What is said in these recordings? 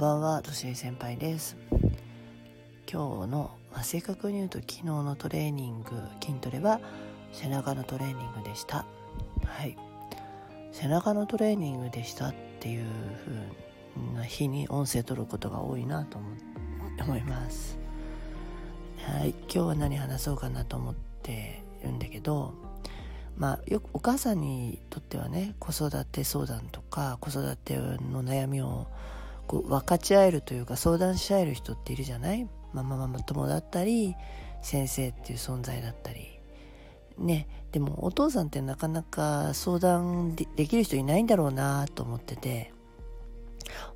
ばんは、としえ先輩です。今日の、正確に言うと昨日のトレーニング、筋トレは背中のトレーニングでした。はい、背中のトレーニングでしたっていう風な日に音声取ることが多いなと思います。はい、今日は何話そうかなと思っているんだけど、よくお母さんにとってはね、子育て相談とか子育ての悩みをこう分かち合えるというか相談し合える人っているじゃない。ママ友だったり先生っていう存在だったりね。でもお父さんってなかなか相談 できる人いないんだろうなと思ってて、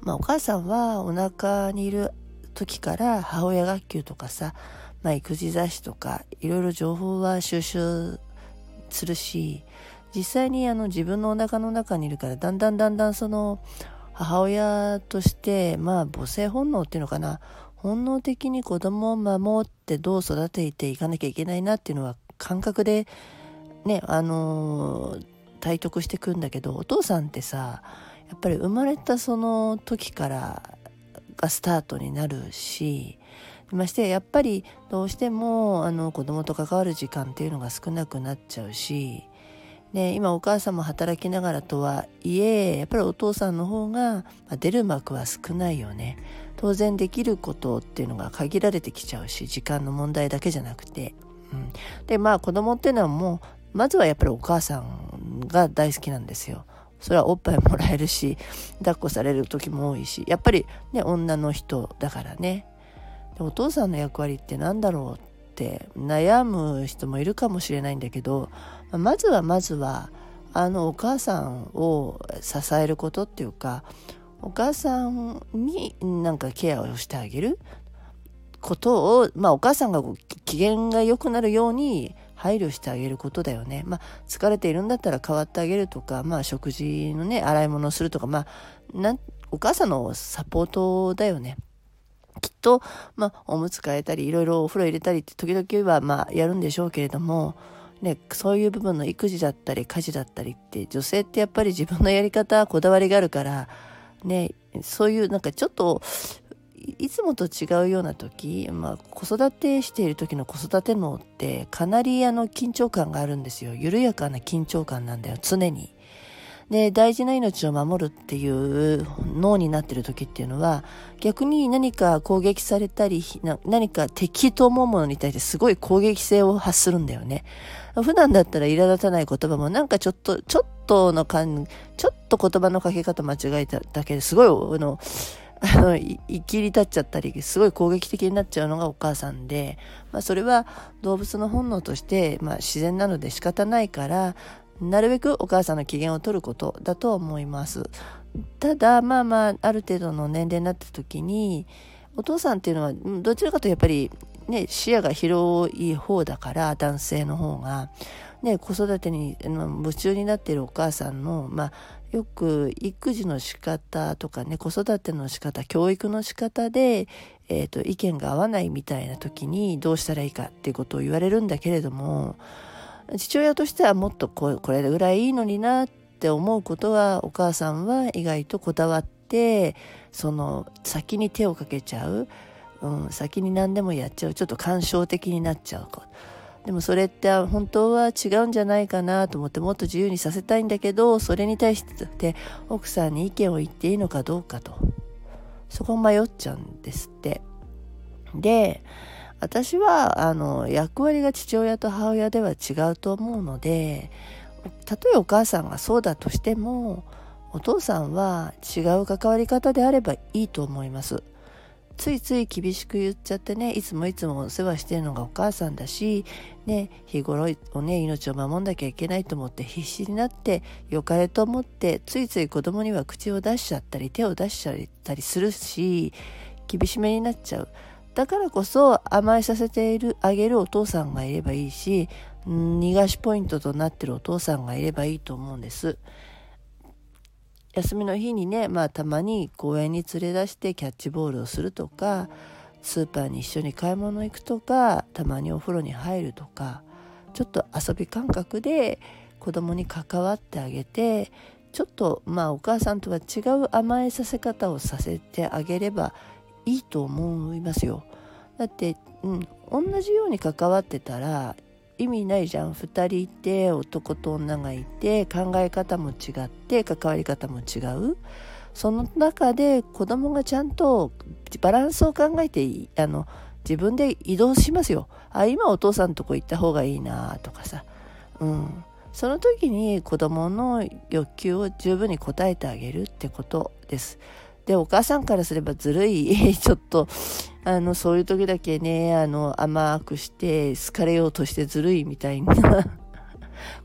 お母さんはお腹にいる時から母親学級とかさ、育児雑誌とかいろいろ情報は収集するし、実際に自分のお腹の中にいるから、だんだんその母親として母性本能っていうのかな、本能的に子供を守ってどう育てていかなきゃいけないなっていうのは感覚でね、体得してくんだけど、お父さんってさ、やっぱり生まれたその時からがスタートになるし、ましてやっぱりどうしても子供と関わる時間っていうのが少なくなっちゃうし、ね、今お母さんも働きながらとはいえ、やっぱりお父さんの方が出る幕は少ないよね。当然できることっていうのが限られてきちゃうし、時間の問題だけじゃなくて、で子供っていうのはもうまずはやっぱりお母さんが大好きなんですよ。それはおっぱいもらえるし、抱っこされる時も多いし、やっぱりね、女の人だからね。でお父さんの役割ってなんだろうって悩む人もいるかもしれないんだけど、まずはお母さんを支えることっていうか、お母さんになんかケアをしてあげることを、お母さんが機嫌が良くなるように配慮してあげることだよね。疲れているんだったら代わってあげるとか、食事のね、洗い物をするとか、お母さんのサポートだよね。きっと、おむつ替えたり、いろいろお風呂入れたりって時々はやるんでしょうけれども、ね、そういう部分の育児だったり家事だったりって、女性ってやっぱり自分のやり方、こだわりがあるから、ね、そういうなんかちょっと、いつもと違うような時、子育てしている時の子育て脳ってかなり緊張感があるんですよ。緩やかな緊張感なんだよ、常に。で、大事な命を守るっていう脳になってる時っていうのは、逆に何か攻撃されたり、何か敵と思うものに対してすごい攻撃性を発するんだよね。普段だったら苛立たない言葉も、なんかちょっと言葉のかけ方間違えただけですごい切り立っちゃったり、すごい攻撃的になっちゃうのがお母さんで、それは動物の本能として、自然なので仕方ないから、なるべくお母さんの機嫌を取ることだと思います。ただ、ある程度の年齢になった時に、お父さんっていうのは、どちらかというとやっぱり、ね、視野が広い方だから、男性の方が、ね、子育てに夢中になっているお母さんの、よく育児の仕方とかね、子育ての仕方、教育の仕方で、意見が合わないみたいな時にどうしたらいいかっていうことを言われるんだけれども、父親としてはもっとこれぐらいいいのになって思うことは、お母さんは意外とこだわって、その先に手をかけちゃう、先に何でもやっちゃう、ちょっと干渉的になっちゃう。でもそれって本当は違うんじゃないかなと思って、もっと自由にさせたいんだけど、それに対して奥さんに意見を言っていいのかどうかと、そこ迷っちゃうんですって。で、私は役割が父親と母親では違うと思うので、たとえお母さんがそうだとしても、お父さんは違う関わり方であればいいと思います。ついつい厳しく言っちゃってね、いつもお世話してるのがお母さんだし、ね、日頃をね、命を守んなきゃいけないと思って必死になって、良かれと思って、ついつい子供には口を出しちゃったり、手を出しちゃったりするし、厳しめになっちゃう。だからこそ甘えさせてあげるお父さんがいればいいし、逃がしポイントとなってるお父さんがいればいいと思うんです。休みの日にね、たまに公園に連れ出してキャッチボールをするとか、スーパーに一緒に買い物行くとか、たまにお風呂に入るとか、ちょっと遊び感覚で子供に関わってあげて、ちょっとお母さんとは違う甘えさせ方をさせてあげればいいと思いますよ。だって、同じように関わってたら意味ないじゃん。2人いて男と女がいて考え方も違って関わり方も違う。その中で子供がちゃんとバランスを考えて自分で移動しますよ。あ、今お父さんのとこ行った方がいいなとかさ、その時に子供の欲求を十分に応えてあげるってことです。で、お母さんからすればずるいちょっとそういう時だけね甘くして好かれようとしてずるいみたいな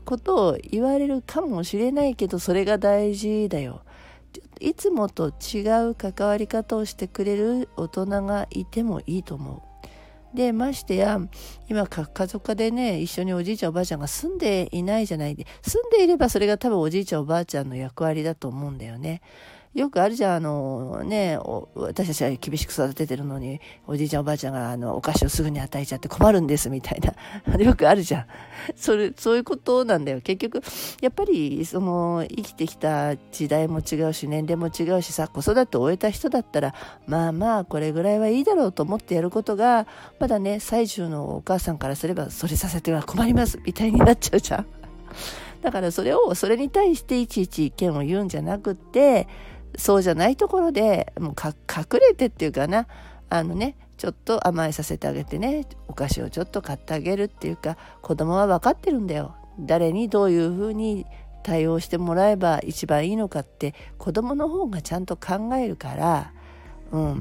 ことを言われるかもしれないけど、それが大事だよ。いつもと違う関わり方をしてくれる大人がいてもいいと思う。で、ましてや今家族化でね、一緒におじいちゃんおばあちゃんが住んでいないじゃないで、住んでいればそれが多分おじいちゃんおばあちゃんの役割だと思うんだよね。よくあるじゃん、私たちは厳しく育ててるのにおじいちゃんおばあちゃんがお菓子をすぐに与えちゃって困るんですみたいなよくあるじゃん。そういうことなんだよ。結局やっぱり生きてきた時代も違うし年齢も違うしさ、子育てを終えた人だったらこれぐらいはいいだろうと思ってやることが、まだね最中のお母さんからすればそれさせては困りますみたいになっちゃうじゃん。だからそれに対していちいち意見を言うんじゃなくて、そうじゃないところでもう隠れてっていうかな、ちょっと甘えさせてあげてね、お菓子をちょっと買ってあげるっていうか、子供は分かってるんだよ。誰にどういうふうに対応してもらえば一番いいのかって子供の方がちゃんと考えるから、いろ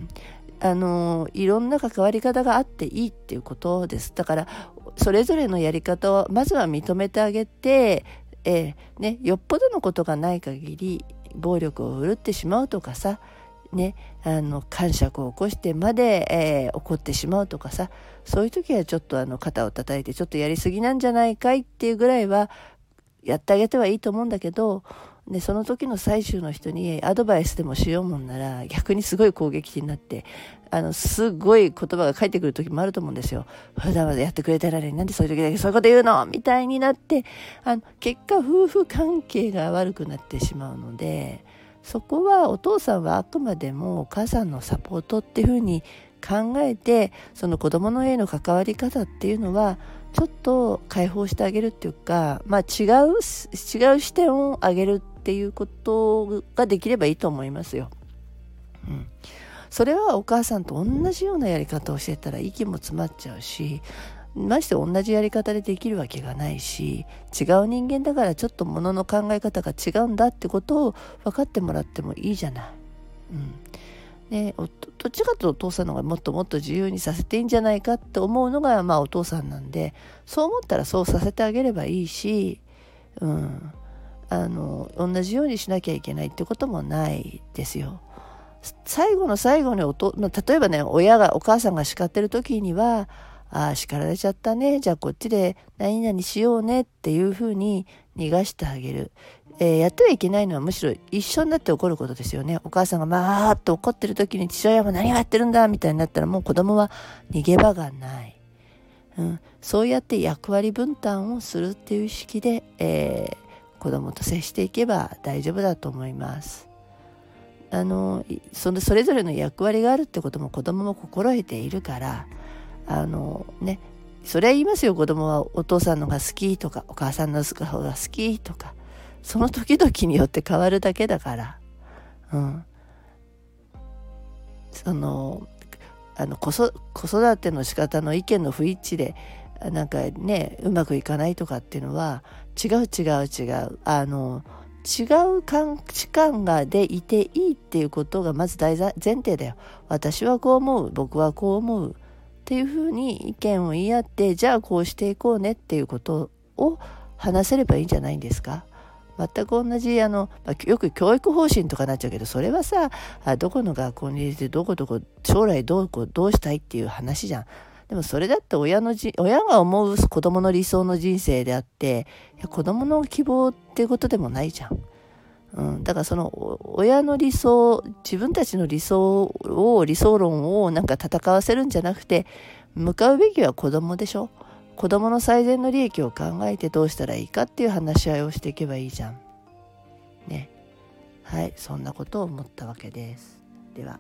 んな関わり方があっていいっていうことです。だからそれぞれのやり方をまずは認めてあげて、よっぽどのことがない限り暴力を振るってしまうとかさ、癇癪を起こしてまで、怒ってしまうとかさ、そういう時はちょっと肩を叩いてちょっとやりすぎなんじゃないかいっていうぐらいはやってあげてはいいと思うんだけど、その時の最終の人にアドバイスでもしようもんなら逆にすごい攻撃的になってすごい言葉が返ってくる時もあると思うんですよ。普段はやってくれてられん、なんでそういう時だけそういうこと言うのみたいになって結果夫婦関係が悪くなってしまうので、そこはお父さんはあくまでもお母さんのサポートっていうふうに考えて、その子供のへの関わり方っていうのはちょっと解放してあげるっていうか、違う視点をあげるっていうことができればいいと思いますよ。それはお母さんと同じようなやり方をしてたら息も詰まっちゃうし、まして同じやり方でできるわけがないし、違う人間だからちょっとものの考え方が違うんだってことを分かってもらってもいいじゃない。どっちかというとお父さんの方がもっともっと自由にさせていいんじゃないかって思うのがお父さんなんで、そう思ったらそうさせてあげればいいし、同じようにしなきゃいけないってこともないですよ。最後の最後に例えばね、お母さんが叱ってる時には、ああ叱られちゃったね、じゃあこっちで何々しようねっていうふうに逃がしてあげる。やってはいけないのはむしろ一緒になって怒ることですよね。お母さんがっと怒ってる時に父親も何をやってるんだみたいになったら、もう子供は逃げ場がない、そうやって役割分担をするっていう意識で、子供と接していけば大丈夫だと思います。それぞれの役割があるってことも子供も心得ているから、それは言いますよ。子供はお父さんのが好きとかお母さんの方が好きとか、その時々によって変わるだけだから、子育ての仕方の意見の不一致でうまくいかないとかっていうのは違う違う価値観でいていいっていうことがまず大前提だよ。私はこう思う、僕はこう思うっていうふうに意見を言い合って、じゃあこうしていこうねっていうことを話せればいいんじゃないんですか。全く同じよく教育方針とかなっちゃうけど、それはさ、どこの学校に入れてどこ将来どうしたいっていう話じゃん。でもそれだって親が思う子供の理想の人生であって、子供の希望っていうことでもないじゃん。だから親の理想、自分たちの理想論を戦わせるんじゃなくて、向かうべきは子供でしょ。子供の最善の利益を考えてどうしたらいいかっていう話し合いをしていけばいいじゃん。そんなことを思ったわけです。では。